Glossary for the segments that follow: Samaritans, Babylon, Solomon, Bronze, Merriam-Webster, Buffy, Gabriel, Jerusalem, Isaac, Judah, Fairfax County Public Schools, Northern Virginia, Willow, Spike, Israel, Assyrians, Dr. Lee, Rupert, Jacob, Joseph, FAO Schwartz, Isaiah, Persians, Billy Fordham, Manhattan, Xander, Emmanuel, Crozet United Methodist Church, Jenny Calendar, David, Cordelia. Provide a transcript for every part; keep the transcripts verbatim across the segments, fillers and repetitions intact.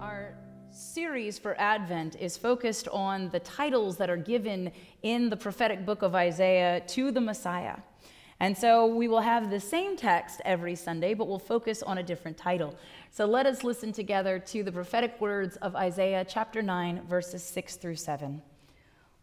Our series for Advent is focused on the titles that are given in the prophetic book of Isaiah to the Messiah. And so we will have the same text every Sunday, but we'll focus on a different title. So let us listen together to the prophetic words of Isaiah chapter nine, verses six through seven.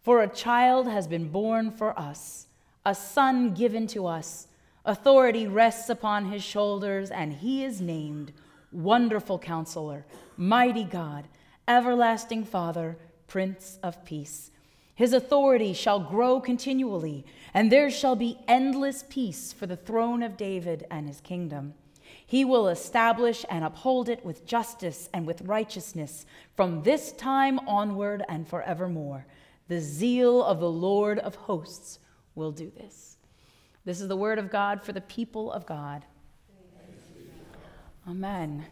For a child has been born for us, a son given to us. Authority rests upon his shoulders, and he is named Wonderful Counselor, Mighty God, Everlasting Father, Prince of Peace. His authority shall grow continually, and there shall be endless peace for the throne of David and his kingdom. He will establish and uphold it with justice and with righteousness from this time onward and forevermore. The zeal of the Lord of hosts will do this. This is the word of God for the people of God. Amen.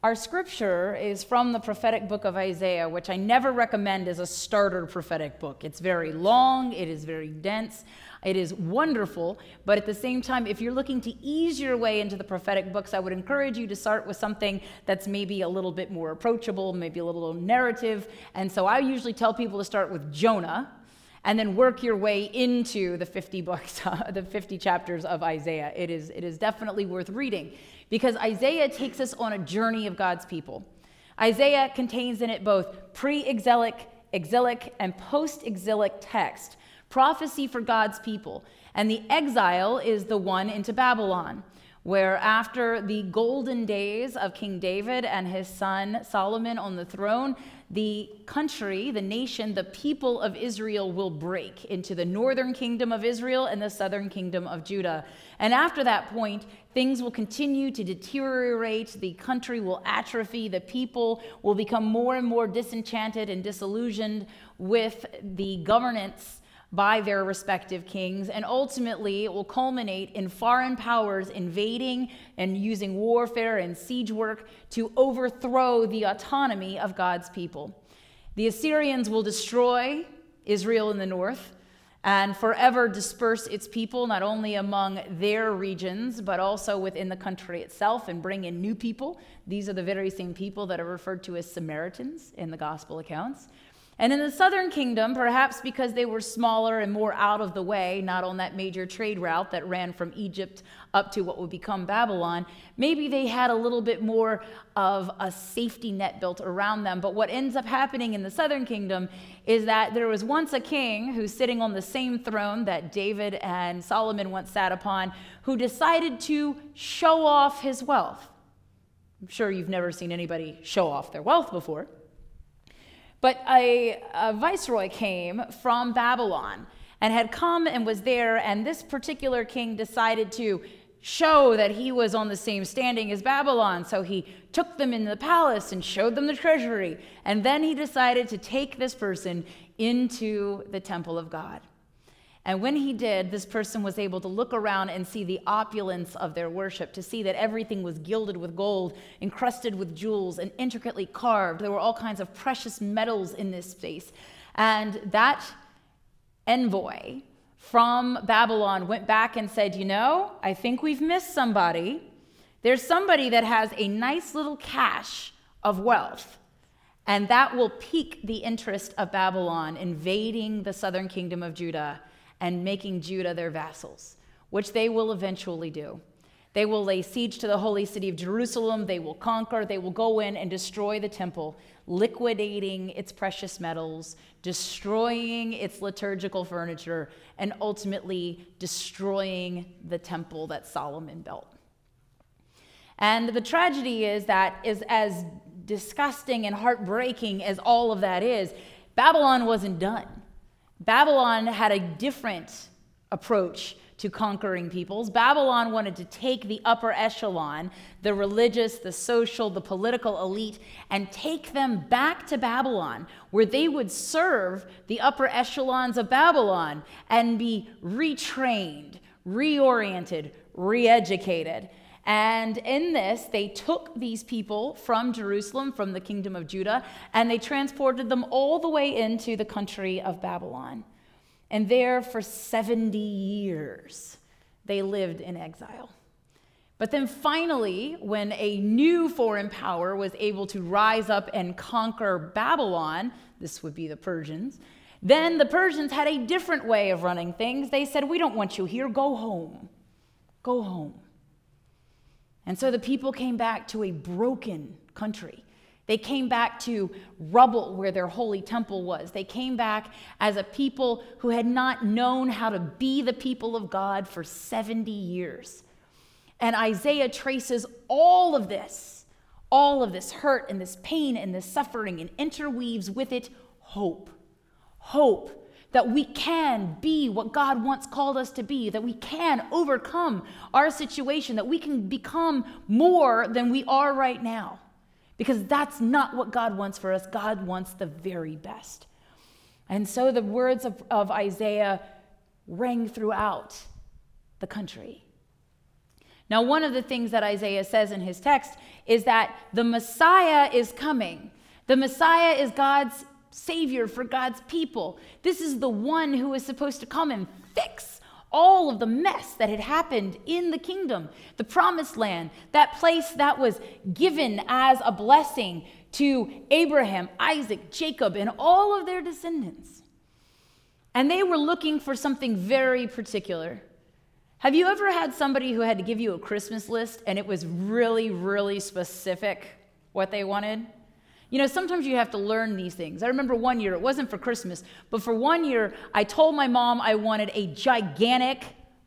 Our scripture is from the prophetic book of Isaiah, which I never recommend as a starter prophetic book. It's very long, it is very dense, it is wonderful, but at the same time, if you're looking to ease your way into the prophetic books, I would encourage you to start with something that's maybe a little bit more approachable, maybe a little narrative. And so I usually tell people to start with Jonah and then work your way into the fifty books, the fifty chapters of Isaiah. It is, it is definitely worth reading, because Isaiah takes us on a journey of God's people. Isaiah contains in it both pre-exilic, exilic, and post-exilic text, prophecy for God's people. And the exile is the one into Babylon, where after the golden days of King David and his son Solomon on the throne, the country, the nation, the people of Israel will break into the northern kingdom of Israel and the southern kingdom of Judah. And after that point, things will continue to deteriorate. The country will atrophy. The people will become more and more disenchanted and disillusioned with the governance by their respective kings, and ultimately it will culminate in foreign powers invading and using warfare and siege work to overthrow the autonomy of God's people. The Assyrians will destroy Israel in the north and forever disperse its people, not only among their regions, but also within the country itself, and bring in new people. These are the very same people that are referred to as Samaritans in the gospel accounts. And in the southern kingdom, perhaps because they were smaller and more out of the way, not on that major trade route that ran from Egypt up to what would become Babylon, maybe they had a little bit more of a safety net built around them. But what ends up happening in the southern kingdom is that there was once a king who's sitting on the same throne that David and Solomon once sat upon, who decided to show off his wealth. I'm sure you've never seen anybody show off their wealth before. But a, a viceroy came from Babylon and had come and was there, and this particular king decided to show that he was on the same standing as Babylon. So he took them into the palace and showed them the treasury, and then he decided to take this person into the temple of God. And when he did, this person was able to look around and see the opulence of their worship, to see that everything was gilded with gold, encrusted with jewels, and intricately carved. There were all kinds of precious metals in this space. And that envoy from Babylon went back and said, you know, I think we've missed somebody. There's somebody that has a nice little cache of wealth, and that will pique the interest of Babylon invading the southern kingdom of Judah and making Judah their vassals, which they will eventually do. They will lay siege to the holy city of Jerusalem. They will conquer. They will go in and destroy the temple, liquidating its precious metals, destroying its liturgical furniture, and ultimately destroying the temple that Solomon built. And the tragedy is that, is as disgusting and heartbreaking as all of that is, Babylon wasn't done. Babylon had a different approach to conquering peoples. Babylon wanted to take the upper echelon, the religious, the social, the political elite, and take them back to Babylon, where they would serve the upper echelons of Babylon and be retrained, reoriented, re-educated. And in this, they took these people from Jerusalem, from the kingdom of Judah, and they transported them all the way into the country of Babylon. And there for seventy years, they lived in exile. But then finally, when a new foreign power was able to rise up and conquer Babylon, this would be the Persians, then the Persians had a different way of running things. They said, "We don't want you here, go home, go home." And so the people came back to a broken country. They came back to rubble where their holy temple was. They came back as a people who had not known how to be the people of God for seventy years. And Isaiah traces all of this, all of this hurt and this pain and this suffering, and interweaves with it hope. Hope that we can be what God once called us to be, that we can overcome our situation, that we can become more than we are right now. Because that's not what God wants for us. God wants the very best. And so the words of, of Isaiah rang throughout the country. Now, one of the things that Isaiah says in his text is that the Messiah is coming. The Messiah is God's Savior for God's people. This is the one who is supposed to come and fix all of the mess that had happened in the kingdom, the promised land, that place that was given as a blessing to Abraham, Isaac, Jacob, and all of their descendants. And they were looking for something very particular. Have you ever had somebody who had to give you a Christmas list and it was really, really specific what they wanted? You know, sometimes you have to learn these things. I remember one year, it wasn't for Christmas, but for one year, I told my mom I wanted a gigantic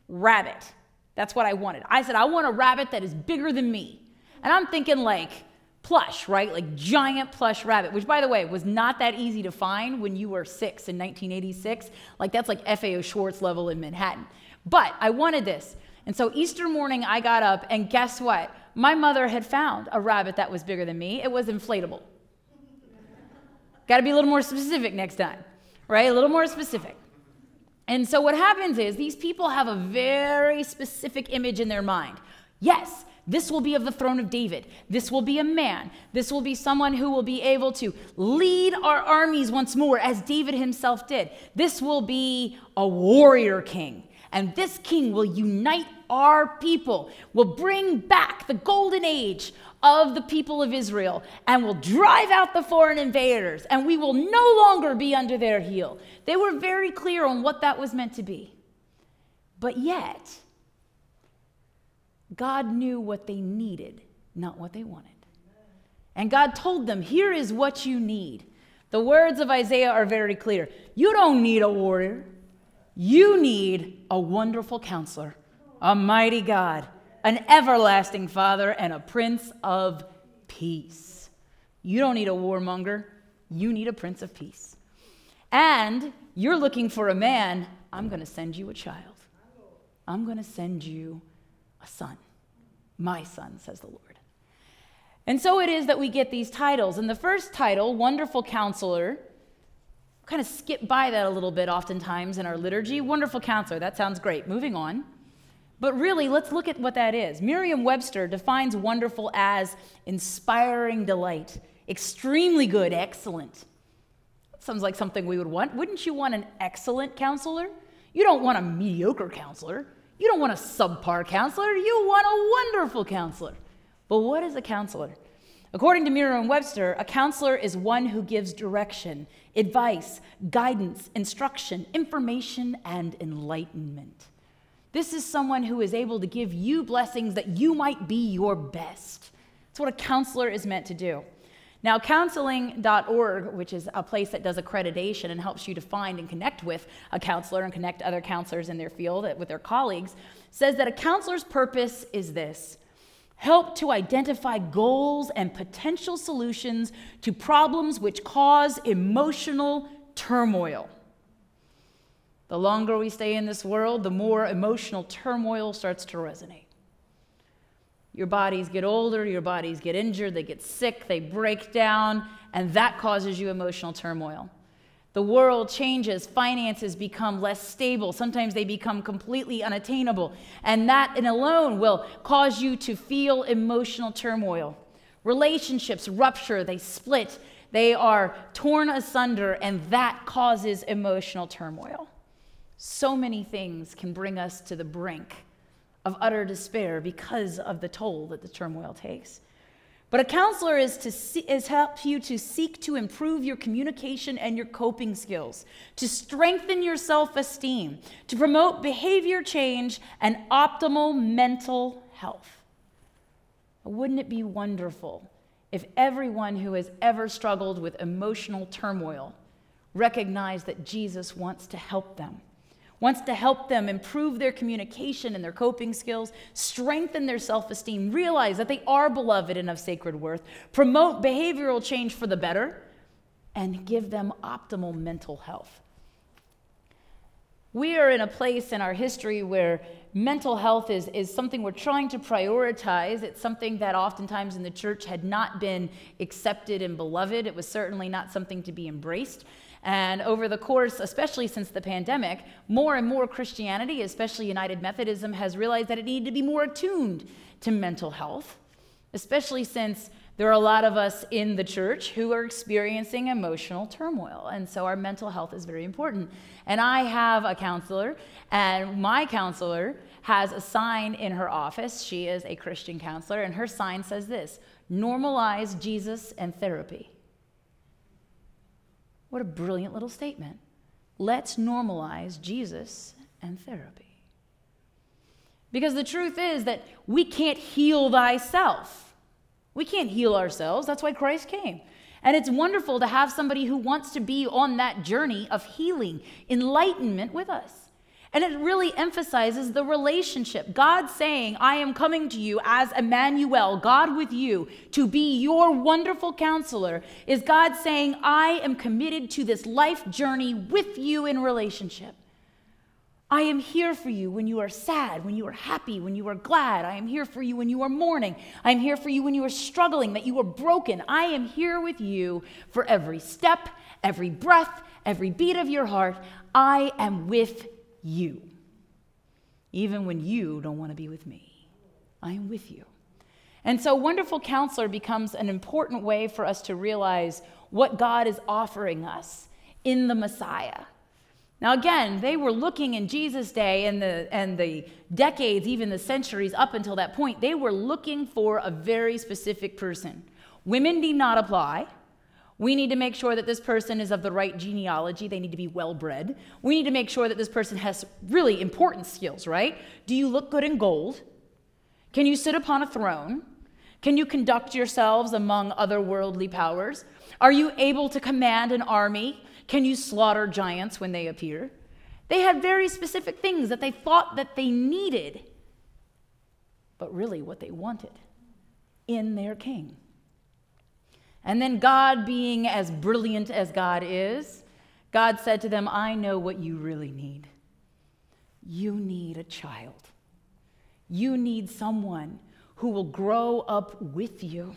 rabbit. That's what I wanted. I said, I want a rabbit that is bigger than me. And I'm thinking like plush, right? Like giant plush rabbit, which by the way, was not that easy to find when you were six in nineteen eighty-six. Like that's like F A O Schwartz level in Manhattan. But I wanted this. And so Easter morning, I got up and guess what? My mother had found a rabbit that was bigger than me. It was inflatable. Got to be a little more specific next time, right? A little more specific. And so what happens is these people have a very specific image in their mind. Yes, this will be of the throne of David. This will be a man. This will be someone who will be able to lead our armies once more as David himself did. This will be a warrior king. And this king will unite our people, will bring back the golden age of the people of Israel, and will drive out the foreign invaders, and we will no longer be under their heel. They were very clear on what that was meant to be. But yet, God knew what they needed, not what they wanted. And God told them, here is what you need. The words of Isaiah are very clear. You don't need a warrior. You need a wonderful counselor, a mighty God, an everlasting Father, and a Prince of Peace. You don't need a warmonger. You need a Prince of Peace. And you're looking for a man. I'm going to send you a child. I'm going to send you a son. My son, says the Lord. And so it is that we get these titles. And the first title, Wonderful Counselor, kind of skip by that a little bit oftentimes in our liturgy. Wonderful Counselor, that sounds great. Moving on. But really, let's look at what that is. Merriam-Webster defines wonderful as inspiring delight, extremely good, excellent. That sounds like something we would want. Wouldn't you want an excellent counselor? You don't want a mediocre counselor. You don't want a subpar counselor. You want a wonderful counselor. But what is a counselor? According to Merriam-Webster, a counselor is one who gives direction, advice, guidance, instruction, information, and enlightenment. This is someone who is able to give you blessings that you might be your best. That's what a counselor is meant to do. Now, counseling dot org, which is a place that does accreditation and helps you to find and connect with a counselor and connect other counselors in their field with their colleagues, says that a counselor's purpose is this: help to identify goals and potential solutions to problems which cause emotional turmoil. The longer we stay in this world, the more emotional turmoil starts to resonate. Your bodies get older, your bodies get injured, they get sick, they break down, and that causes you emotional turmoil. The world changes, finances become less stable, sometimes they become completely unattainable, and that in alone will cause you to feel emotional turmoil. Relationships rupture, they split, they are torn asunder, and that causes emotional turmoil. So many things can bring us to the brink of utter despair because of the toll that the turmoil takes. But a counselor is to see, is help you to seek to improve your communication and your coping skills, to strengthen your self-esteem, to promote behavior change and optimal mental health. Wouldn't it be wonderful if everyone who has ever struggled with emotional turmoil recognized that Jesus wants to help them? Wants to help them improve their communication and their coping skills, strengthen their self-esteem, realize that they are beloved and of sacred worth, promote behavioral change for the better, and give them optimal mental health. We are in a place in our history where mental health is, is something we're trying to prioritize. It's something that oftentimes in the church had not been accepted and beloved. It was certainly not something to be embraced. And over the course, especially since the pandemic, more and more Christianity, especially United Methodism, has realized that it needed to be more attuned to mental health, especially since there are a lot of us in the church who are experiencing emotional turmoil. And so our mental health is very important. And I have a counselor, and my counselor has a sign in her office. She is a Christian counselor, and her sign says this: normalize Jesus and therapy. What a brilliant little statement. Let's normalize Jesus and therapy. Because the truth is that we can't heal thyself. We can't heal ourselves. That's why Christ came. And it's wonderful to have somebody who wants to be on that journey of healing, enlightenment with us. And it really emphasizes the relationship. God saying, I am coming to you as Emmanuel, God with you, to be your wonderful counselor, is God saying, I am committed to this life journey with you in relationship. I am here for you when you are sad, when you are happy, when you are glad. I am here for you when you are mourning. I am here for you when you are struggling, that you are broken. I am here with you for every step, every breath, every beat of your heart. I am with you. You. Even when you don't want to be with me, I am with you. And so wonderful counselor becomes an important way for us to realize what God is offering us in the Messiah. Now again, they were looking in Jesus' day and the, and the decades, even the centuries up until that point, they were looking for a very specific person. Women need not apply. We need to make sure that this person is of the right genealogy. They need to be well-bred. We need to make sure that this person has really important skills, right? Do you look good in gold? Can you sit upon a throne? Can you conduct yourselves among other worldly powers? Are you able to command an army? Can you slaughter giants when they appear? They had very specific things that they thought that they needed, but really what they wanted in their king. And then God, being as brilliant as God is, God said to them, I know what you really need. You need a child. You need someone who will grow up with you,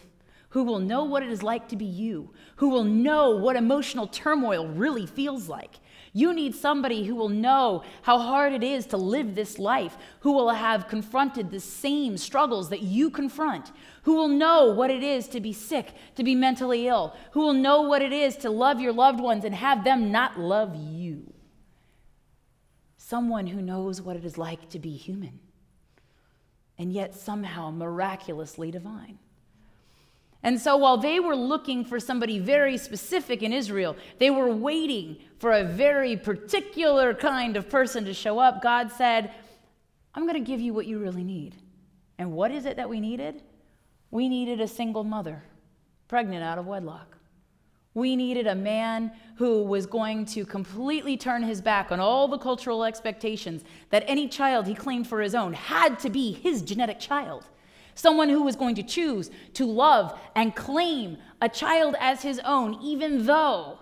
who will know what it is like to be you, who will know what emotional turmoil really feels like. You need somebody who will know how hard it is to live this life, who will have confronted the same struggles that you confront, who will know what it is to be sick, to be mentally ill, who will know what it is to love your loved ones and have them not love you. Someone who knows what it is like to be human, and yet somehow miraculously divine. And so while they were looking for somebody very specific in Israel, they were waiting for a very particular kind of person to show up. God said, I'm going to give you what you really need. And what is it that we needed? We needed a single mother, pregnant out of wedlock. We needed a man who was going to completely turn his back on all the cultural expectations that any child he claimed for his own had to be his genetic child. Someone who was going to choose to love and claim a child as his own, even though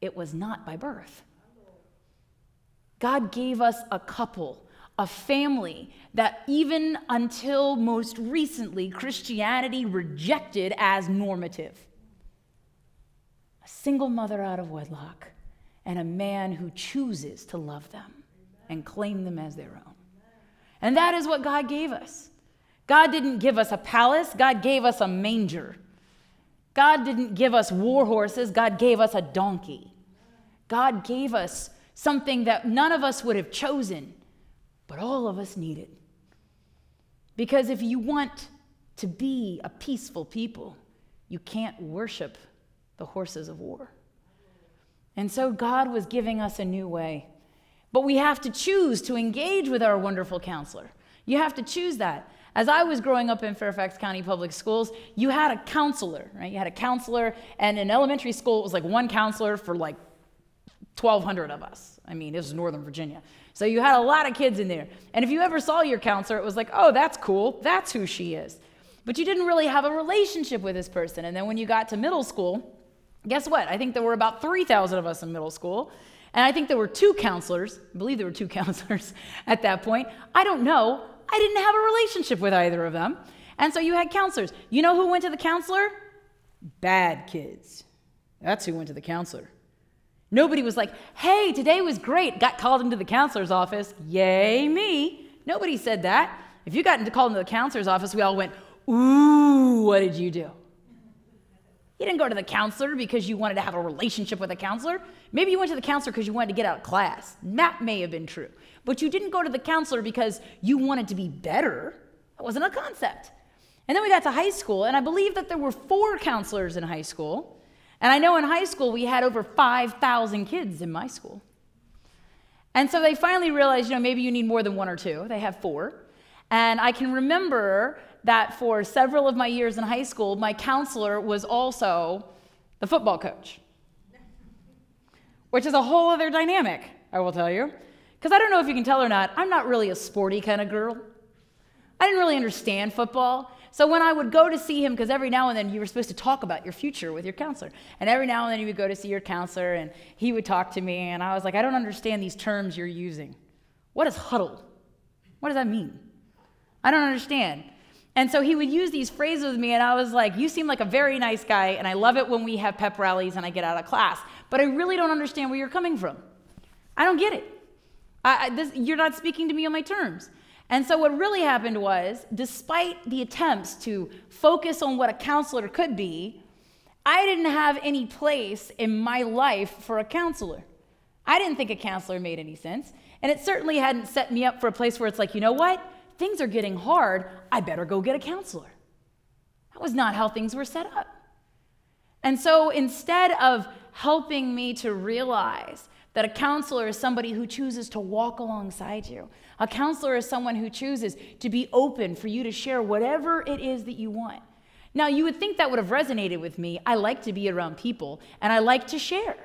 it was not by birth. God gave us a couple, a family that even until most recently Christianity rejected as normative. A single mother out of wedlock and a man who chooses to love them and claim them as their own. And that is what God gave us. God didn't give us a palace. God gave us a manger. God didn't give us war horses. God gave us a donkey. God gave us something that none of us would have chosen, but all of us needed. Because if you want to be a peaceful people, you can't worship the horses of war. And so God was giving us a new way. But we have to choose to engage with our wonderful counselor. You have to choose that. As I was growing up in Fairfax County Public Schools, you had a counselor, right? You had a counselor, and in elementary school, it was like one counselor for like twelve hundred of us. I mean, this was Northern Virginia. So you had a lot of kids in there. And if you ever saw your counselor, it was like, oh, that's cool. That's who she is. But you didn't really have a relationship with this person. And then when you got to middle school, guess what? I think there were about three thousand of us in middle school. And I think there were two counselors. I believe there were two counselors at that point. I don't know. I didn't have a relationship with either of them. And so you had counselors. You know who went to the counselor? Bad kids. That's who went to the counselor. Nobody was like, hey, today was great. Got called into the counselor's office. Yay, me. Nobody said that. If you got into, called into the counselor's office, we all went, ooh, what did you do? You didn't go to the counselor because you wanted to have a relationship with a counselor. Maybe you went to the counselor because you wanted to get out of class. That may have been true. But you didn't go to the counselor because you wanted to be better. That wasn't a concept. And then we got to high school, and I believe that there were four counselors in high school. And I know in high school we had over five thousand kids in my school. And so they finally realized, you know, maybe you need more than one or two. They have four. And I can remember that for several of my years in high school, my counselor was also the football coach, which is a whole other dynamic, I will tell you. Because I don't know if you can tell or not, I'm not really a sporty kind of girl. I didn't really understand football. So when I would go to see him, because every now and then you were supposed to talk about your future with your counselor, and every now and then you would go to see your counselor, and he would talk to me, and I was like, I don't understand these terms you're using. What is huddle? What does that mean? I don't understand. And so he would use these phrases with me, and I was like, you seem like a very nice guy, and I love it when we have pep rallies and I get out of class, but I really don't understand where you're coming from. I don't get it. I, I, this, you're not speaking to me on my terms. And so what really happened was, despite the attempts to focus on what a counselor could be, I didn't have any place in my life for a counselor. I didn't think a counselor made any sense, and it certainly hadn't set me up for a place where it's like, you know what? Things are getting hard, I better go get a counselor. That was not how things were set up. And so instead of helping me to realize that a counselor is somebody who chooses to walk alongside you, a counselor is someone who chooses to be open for you to share whatever it is that you want. Now, you would think that would have resonated with me. I like to be around people, and I like to share.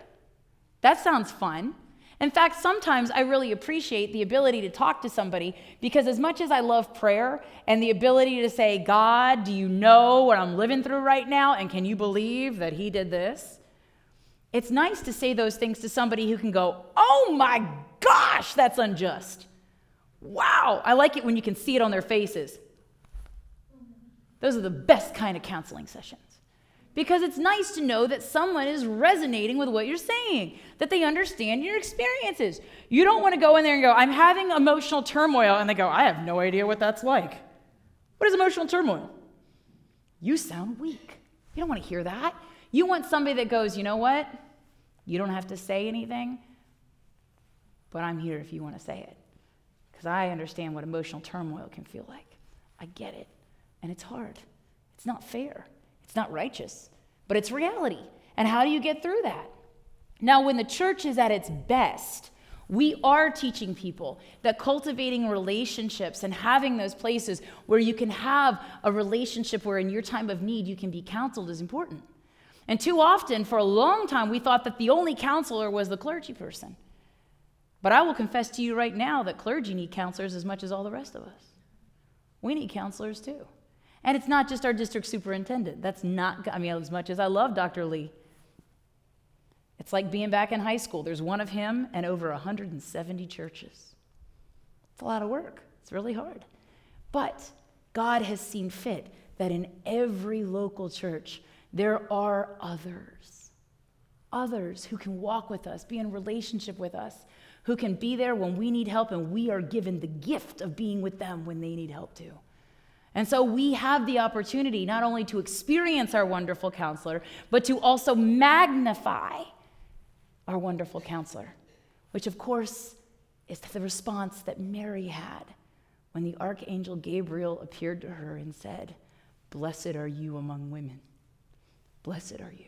That sounds fun. In fact, sometimes I really appreciate the ability to talk to somebody, because as much as I love prayer and the ability to say, God, do you know what I'm living through right now? And can you believe that he did this? It's nice to say those things to somebody who can go, oh my gosh, that's unjust. Wow. I like it when you can see it on their faces. Those are the best kind of counseling sessions. Because it's nice to know that someone is resonating with what you're saying, that they understand your experiences. You don't want to go in there and go, I'm having emotional turmoil, and they go, I have no idea what that's like. What is emotional turmoil? You sound weak. You don't want to hear that. You want somebody that goes, you know what? You don't have to say anything, but I'm here if you want to say it, because I understand what emotional turmoil can feel like. I get it, and it's hard. It's not fair. It's not righteous, but it's reality. And how do you get through that? Now, when the church is at its best, we are teaching people that cultivating relationships and having those places where you can have a relationship where in your time of need you can be counseled is important. And too often, for a long time, we thought that the only counselor was the clergy person. But I will confess to you right now that clergy need counselors as much as all the rest of us. We need counselors too. And it's not just our district superintendent. That's not, I mean, as much as I love Doctor Lee, It's like being back in high school. There's one of him and over one hundred seventy churches. It's a lot of work. It's really hard. But God has seen fit that in every local church, there are others, others who can walk with us, be in relationship with us, who can be there when we need help, and we are given the gift of being with them when they need help too. And so we have the opportunity not only to experience our wonderful counselor, but to also magnify our wonderful counselor, which of course is the response that Mary had when the archangel Gabriel appeared to her and said, "Blessed are you among women. Blessed are you."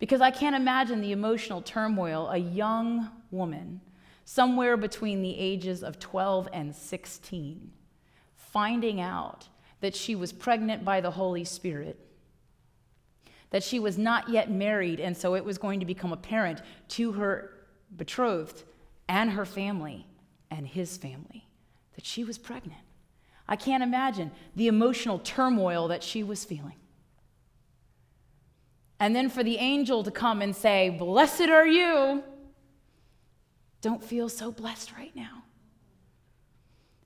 Because I can't imagine the emotional turmoil a young woman, somewhere between the ages of twelve and sixteen, finding out that she was pregnant by the Holy Spirit, that she was not yet married, and so it was going to become apparent to her betrothed and her family and his family that she was pregnant. I can't imagine the emotional turmoil that she was feeling. And then for the angel to come and say, "Blessed are you," don't feel so blessed right now.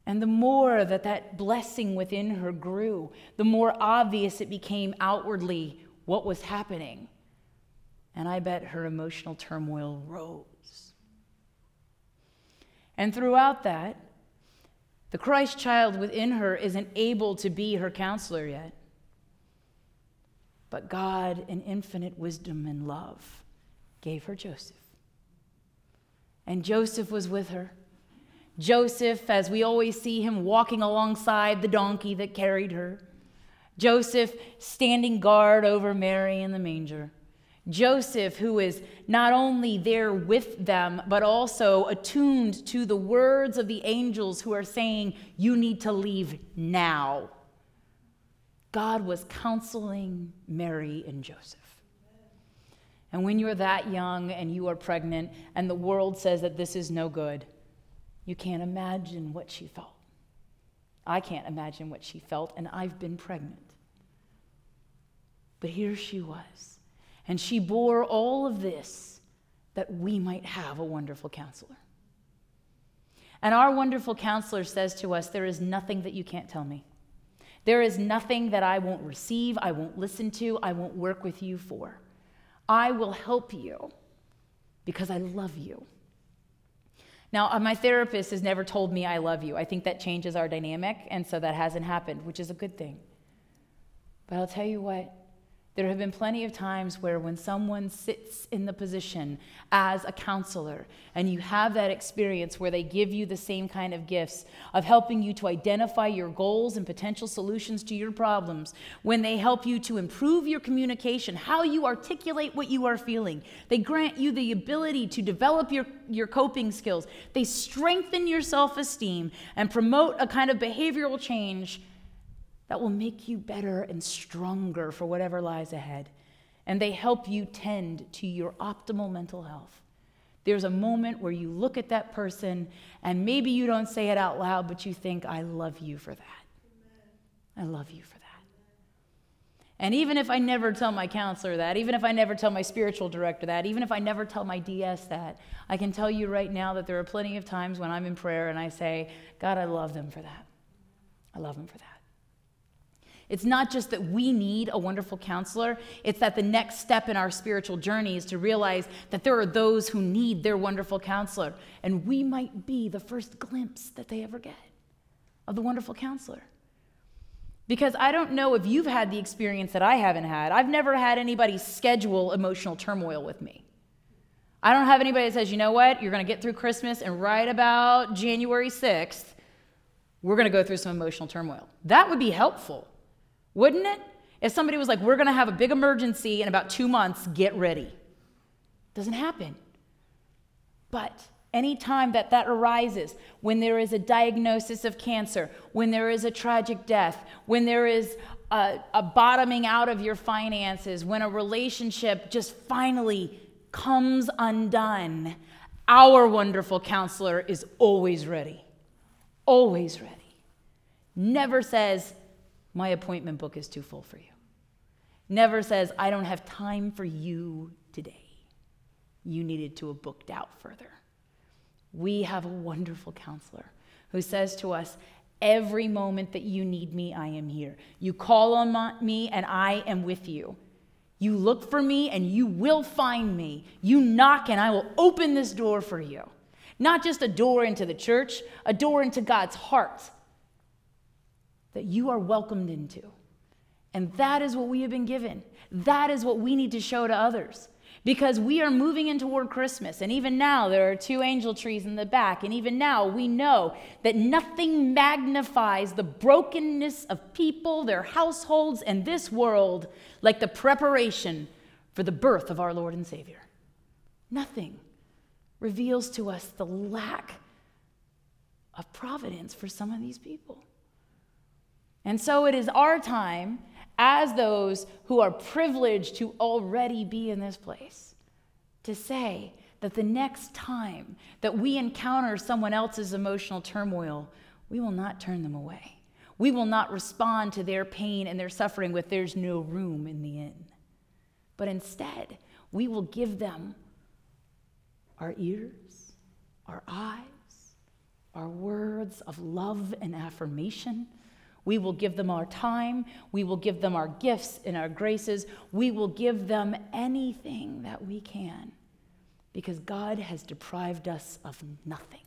And the more that that blessing within her grew, the more obvious it became outwardly what was happening. And I bet her emotional turmoil rose. And throughout that, the Christ child within her isn't able to be her counselor yet. But God, in infinite wisdom and love, gave her Joseph. And Joseph was with her. Joseph, as we always see him, walking alongside the donkey that carried her. Joseph standing guard over Mary in the manger. Joseph, who is not only there with them, but also attuned to the words of the angels who are saying, "You need to leave now." God was counseling Mary and Joseph. And when you're that young and you are pregnant and the world says that this is no good, you can't imagine what she felt. I can't imagine what she felt, and I've been pregnant. But here she was, and she bore all of this that we might have a wonderful counselor. And our wonderful counselor says to us, "There is nothing that you can't tell me. There is nothing that I won't receive, I won't listen to, I won't work with you for. I will help you because I love you." Now, my therapist has never told me I love you. I think that changes our dynamic, and so that hasn't happened, which is a good thing. But I'll tell you what, there have been plenty of times where when someone sits in the position as a counselor and you have that experience where they give you the same kind of gifts of helping you to identify your goals and potential solutions to your problems, when they help you to improve your communication, how you articulate what you are feeling, they grant you the ability to develop your, your coping skills, they strengthen your self-esteem and promote a kind of behavioral change that will make you better and stronger for whatever lies ahead. And they help you tend to your optimal mental health. There's a moment where you look at that person, and maybe you don't say it out loud, but you think, "I love you for that. I love you for that." And even if I never tell my counselor that, even if I never tell my spiritual director that, even if I never tell my D S that, I can tell you right now that there are plenty of times when I'm in prayer and I say, "God, I love them for that. I love them for that." It's not just that we need a wonderful counselor, it's that the next step in our spiritual journey is to realize that there are those who need their wonderful counselor, and we might be the first glimpse that they ever get of the wonderful counselor. Because I don't know if you've had the experience that I haven't had. I've never had anybody schedule emotional turmoil with me. I don't have anybody that says, "You know what, you're gonna get through Christmas, and right about January sixth, we're gonna go through some emotional turmoil." That would be helpful, wouldn't it? If somebody was like, "We're going to have a big emergency in about two months, get ready." Doesn't happen. But any time that that arises, when there is a diagnosis of cancer, when there is a tragic death, when there is a, a bottoming out of your finances, when a relationship just finally comes undone, our wonderful counselor is always ready. Always ready. Never says, "My appointment book is too full for you." Never says, "I don't have time for you today." you needed to have booked out further. We have a wonderful counselor who says to us, every moment that you need me, I am here. You call on my, me and I am with you. You look for me and you will find me. You knock and I will open this door for you. Not just a door into the church, a door into God's heart that you are welcomed into. And that is what we have been given. That is what we need to show to others. Because we are moving in toward Christmas, and even now there are two angel trees in the back, and even now we know that nothing magnifies the brokenness of people, their households, and this world like the preparation for the birth of our Lord and Savior. Nothing reveals to us the lack of providence for some of these people. And so it is our time, as those who are privileged to already be in this place, to say that the next time that we encounter someone else's emotional turmoil, we will not turn them away. We will not respond to their pain and their suffering with "there's no room in the inn." But instead, we will give them our ears, our eyes, our words of love and affirmation. We will give them our time. We will give them our gifts and our graces. We will give them anything that we can, because God has deprived us of nothing.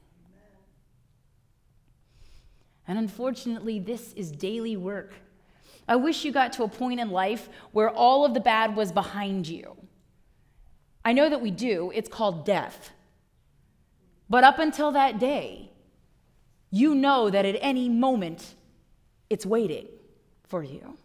And unfortunately, this is daily work. I wish you got to a point in life where all of the bad was behind you. I know that we do. It's called death. But up until that day, you know that at any moment, it's waiting for you.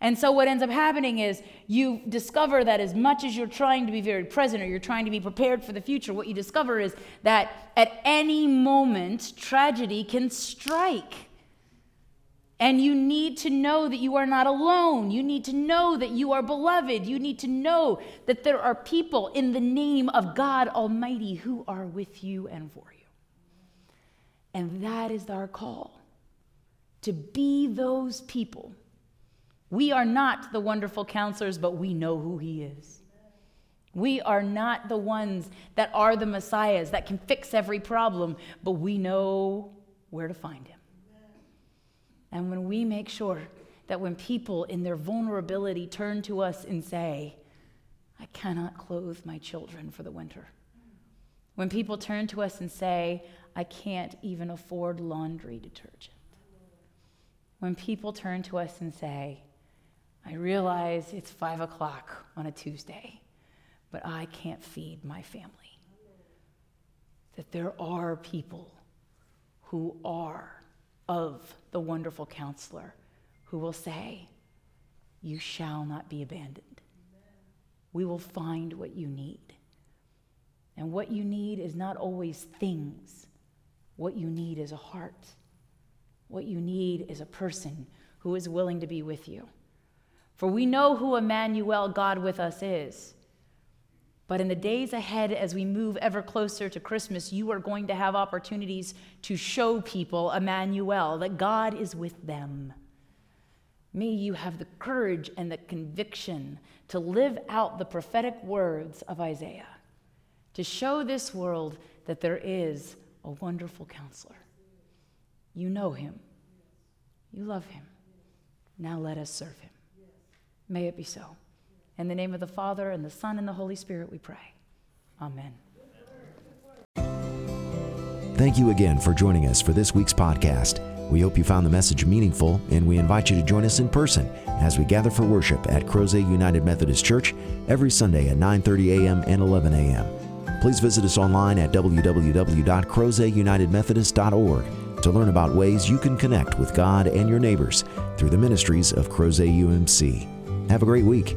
And so what ends up happening is you discover that as much as you're trying to be very present or you're trying to be prepared for the future, what you discover is that at any moment, tragedy can strike. And you need to know that you are not alone. You need to know that you are beloved. You need to know that there are people in the name of God Almighty who are with you and for you. And that is our call. To be those people. We are not the wonderful counselors, but we know who he is. We are not the ones that are the messiahs that can fix every problem, but we know where to find him. And when we make sure that when people in their vulnerability turn to us and say, "I cannot clothe my children for the winter." When people turn to us and say, "I can't even afford laundry detergent." When people turn to us and say, "I realize it's five o'clock on a Tuesday, but I can't feed my family." That there are people who are of the wonderful counselor who will say, "You shall not be abandoned. We will find what you need." And what you need is not always things. What you need is a heart. What you need is a person who is willing to be with you. For we know who Emmanuel, God with us, is. But in the days ahead, as we move ever closer to Christmas, you are going to have opportunities to show people Emmanuel, that God is with them. May you have the courage and the conviction to live out the prophetic words of Isaiah, to show this world that there is a wonderful counselor. You know him. You love him. Now let us serve him. May it be so. In the name of the Father, and the Son, and the Holy Spirit, we pray. Amen. Thank you again for joining us for this week's podcast. We hope you found the message meaningful, and we invite you to join us in person as we gather for worship at Crozet United Methodist Church every Sunday at nine thirty a.m. and eleven a.m. Please visit us online at w w w dot crozet united methodist dot org. to learn about ways you can connect with God and your neighbors through the ministries of Crozet U M C. Have a great week.